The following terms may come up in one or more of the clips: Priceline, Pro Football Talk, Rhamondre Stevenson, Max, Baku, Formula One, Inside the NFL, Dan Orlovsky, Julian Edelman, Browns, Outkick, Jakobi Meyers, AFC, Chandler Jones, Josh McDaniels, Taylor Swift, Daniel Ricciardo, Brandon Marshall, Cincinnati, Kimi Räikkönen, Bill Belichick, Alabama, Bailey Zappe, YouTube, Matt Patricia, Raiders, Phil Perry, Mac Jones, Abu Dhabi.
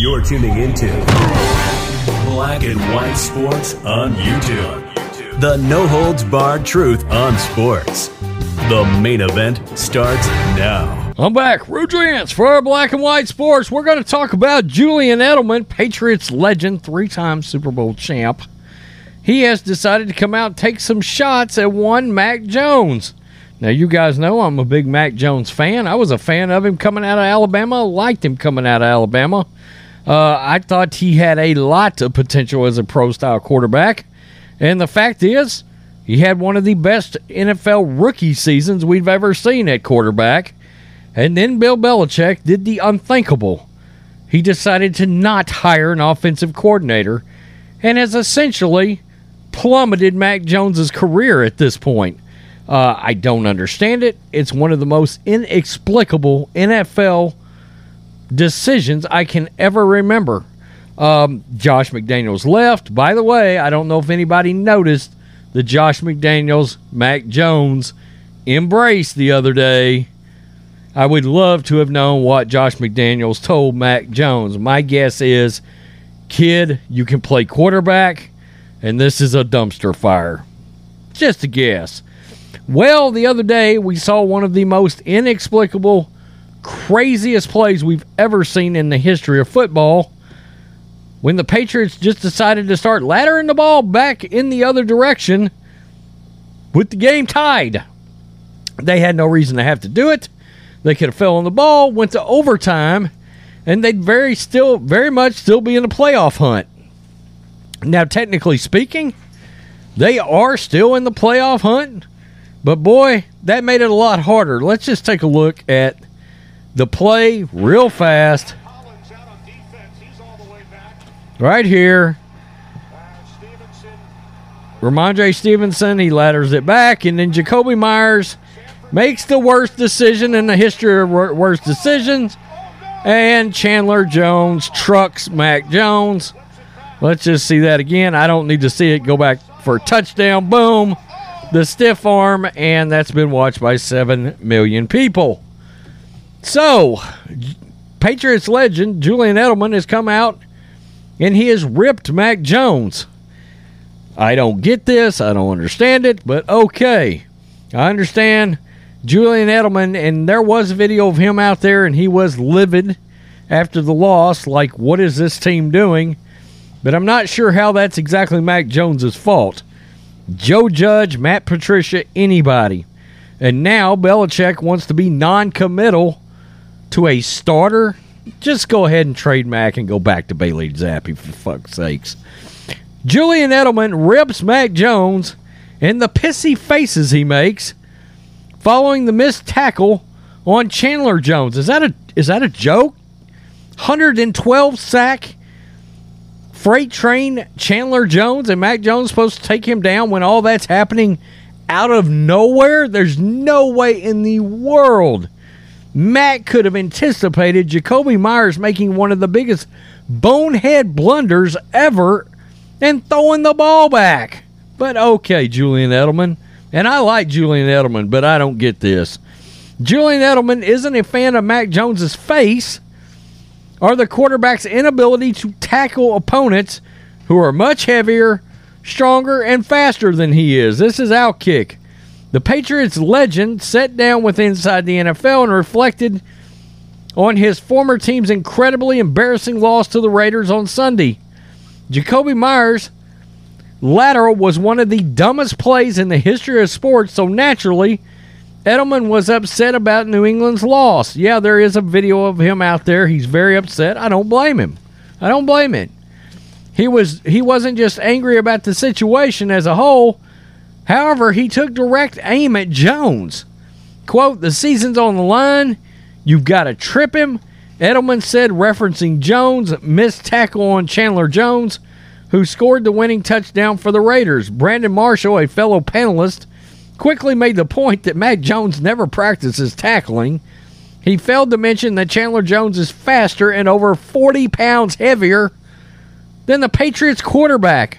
You're tuning into Black and White Sports on YouTube. The no-holds-barred truth on sports. The main event starts now. I'm back, Rude Giants, for our Black and White Sports. We're going to talk about Julian Edelman, Patriots legend, three-time Super Bowl champ. He has decided to come out and take some shots at one Mac Jones. Now, you guys know I'm a big Mac Jones fan. I was a fan of him coming out of Alabama. I liked him coming out of Alabama. I thought he had a lot of potential as a pro-style quarterback. And the fact is, he had one of the best NFL rookie seasons we've ever seen at quarterback. And then Bill Belichick did the unthinkable. He decided to not hire an offensive coordinator and has essentially plummeted Mac Jones' career at this point. I don't understand it. It's one of the most inexplicable NFL decisions I can ever remember. Josh McDaniels left. By the way, I don't know if anybody noticed the Josh McDaniels, Mac Jones embrace the other day. I would love to have known what Josh McDaniels told Mac Jones. My guess is, kid, you can play quarterback, and this is a dumpster fire. Just a guess. Well, the other day, we saw one of the most inexplicable, craziest plays we've ever seen in the history of football when the Patriots just decided to start laddering the ball back in the other direction with the game tied. They had no reason to have to do it. They could have fell on the ball, went to overtime, and they'd very much still be in a playoff hunt. Now, technically speaking, they are still in the playoff hunt, but boy, that made it a lot harder. Let's just take a look at the play real fast. Right here. Rhamondre Stevenson, he ladders it back, and then Jakobi Meyers makes the worst decision in the history of worst decisions. And Chandler Jones trucks Mac Jones. Let's just see that again. I don't need to see it. Go back for a touchdown. Boom. The stiff arm. And that's been watched by 7 million people. So, Patriots legend Julian Edelman has come out and he has ripped Mac Jones. I don't get this. I don't understand it. But okay. I understand Julian Edelman, and there was a video of him out there, and he was livid after the loss, like, what is this team doing? But I'm not sure how that's exactly Mac Jones' fault. Joe Judge, Matt Patricia, anybody. And now Belichick wants to be non-committal to a starter. Just go ahead and trade Mac and go back to Bailey Zappe, for fuck's sakes. Julian Edelman rips Mac Jones, and the pissy faces he makes following the missed tackle on Chandler Jones. Is that a joke? 112 sack freight train Chandler Jones, and Mac Jones supposed to take him down when all that's happening out of nowhere? There's no way in the world Mac could have anticipated Jakobi Meyers making one of the biggest bonehead blunders ever and throwing the ball back. But okay, Julian Edelman. And I like Julian Edelman, but I don't get this. Julian Edelman isn't a fan of Mac Jones' face or the quarterback's inability to tackle opponents who are much heavier, stronger, and faster than he is. This is Outkick. The Patriots legend sat down with Inside the NFL and reflected on his former team's incredibly embarrassing loss to the Raiders on Sunday. Jakobi Meyers' lateral was one of the dumbest plays in the history of sports, so naturally, Edelman was upset about New England's loss. Yeah, there is a video of him out there. He's very upset. I don't blame him. I don't blame it. He wasn't just angry about the situation as a whole. However, he took direct aim at Jones. Quote, the season's on the line. You've got to trip him. Edelman said, referencing Jones, missed tackle on Chandler Jones, who scored the winning touchdown for the Raiders. Brandon Marshall, a fellow panelist, quickly made the point that Mac Jones never practices tackling. He failed to mention that Chandler Jones is faster and over 40 pounds heavier than the Patriots quarterback.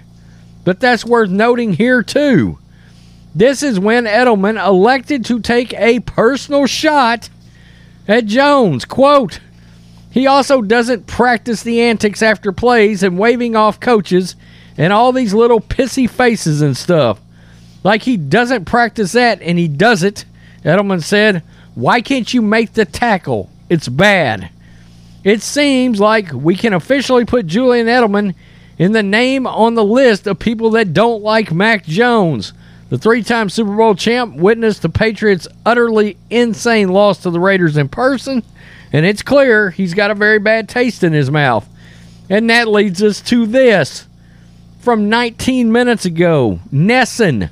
But that's worth noting here, too. This is when Edelman elected to take a personal shot at Jones. Quote, he also doesn't practice the antics after plays and waving off coaches and all these little pissy faces and stuff. Like he doesn't practice that, and he does it. Edelman said, why can't you make the tackle? It's bad. It seems like we can officially put Julian Edelman in the name on the list of people that don't like Mac Jones. The three-time Super Bowl champ witnessed the Patriots' utterly insane loss to the Raiders in person, and it's clear he's got a very bad taste in his mouth. And that leads us to this. From 19 minutes ago, Nesson.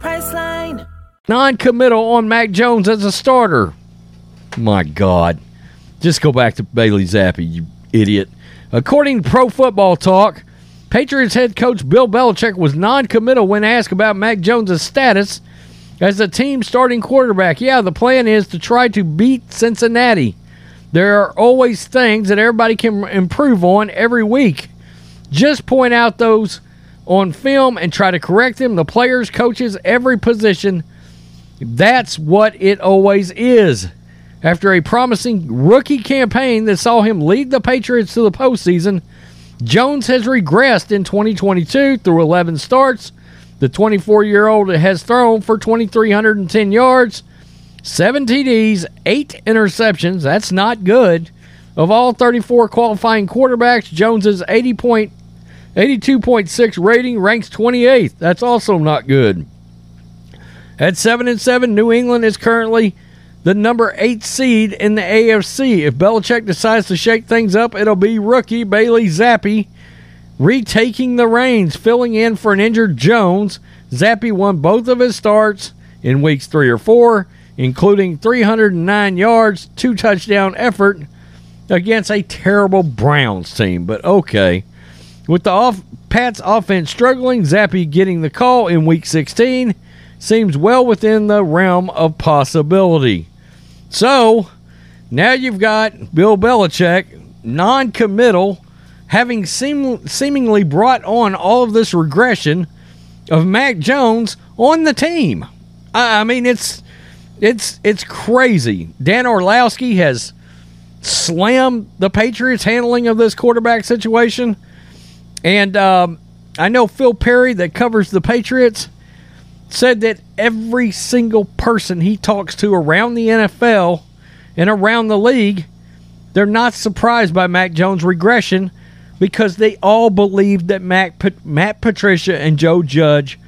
Priceline. Non-committal on Mac Jones as a starter. My God. Just go back to Bailey Zappe, you idiot. According to Pro Football Talk, Patriots head coach Bill Belichick was non-committal when asked about Mac Jones' status as the team's starting quarterback. Yeah, the plan is to try to beat Cincinnati. There are always things that everybody can improve on every week. Just point out those on film and try to correct them. The players, coaches, every position. That's what it always is. After a promising rookie campaign that saw him lead the Patriots to the postseason, Jones has regressed in 2022 through 11 starts. The 24-year-old has thrown for 2,310 yards, 7 TDs, 8 interceptions. That's not good. Of all 34 qualifying quarterbacks, Jones' 82.6 rating ranks 28th. That's also not good. At 7-7, New England is currently the number 8 seed in the AFC. If Belichick decides to shake things up, it'll be rookie Bailey Zappe retaking the reins, filling in for an injured Jones. Zappe won both of his starts in weeks 3 or 4, including 309 yards, 2-touchdown effort against a terrible Browns team. But okay. With the Pats offense struggling, Zappe getting the call in week 16. Seems well within the realm of possibility. So, now you've got Bill Belichick, non-committal, having seemingly brought on all of this regression of Mac Jones on the team. I mean, it's crazy. Dan Orlovsky has slammed the Patriots' handling of this quarterback situation. And I know Phil Perry, that covers the Patriots, said that every single person he talks to around the NFL and around the league, they're not surprised by Mac Jones' regression because they all believe that Matt Patricia and Joe Judge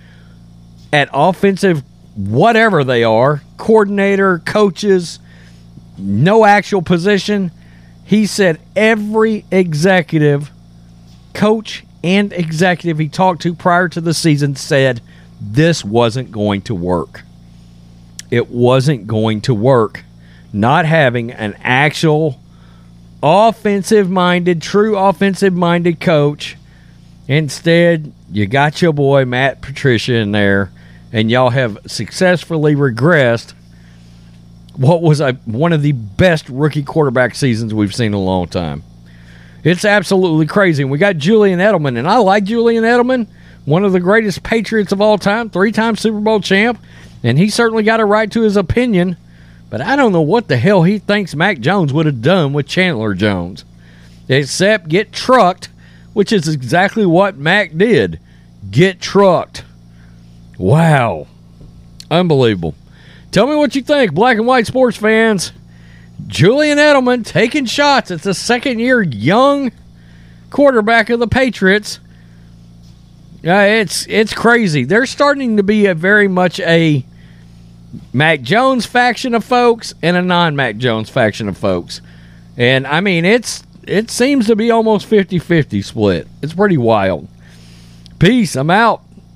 at offensive whatever they are, coordinator, coaches, no actual position. He said every executive, coach and executive he talked to prior to the season said, this wasn't going to work. It wasn't going to work. Not having an actual offensive-minded, true offensive-minded coach. Instead, you got your boy Matt Patricia in there, and y'all have successfully regressed what was one of the best rookie quarterback seasons we've seen in a long time. It's absolutely crazy. And we got Julian Edelman, and I like Julian Edelman. One of the greatest Patriots of all time, 3-time Super Bowl champ, and he certainly got a right to his opinion, but I don't know what the hell he thinks Mac Jones would have done with Chandler Jones, except get trucked, which is exactly what Mac did. Get trucked. Wow. Unbelievable. Tell me what you think, Black and White Sports fans. Julian Edelman taking shots at the second-year young quarterback of the Patriots. It's crazy. They're starting to be a very much a Mac Jones faction of folks and a non-Mac Jones faction of folks. And, I mean, it seems to be almost 50-50 split. It's pretty wild. Peace. I'm out.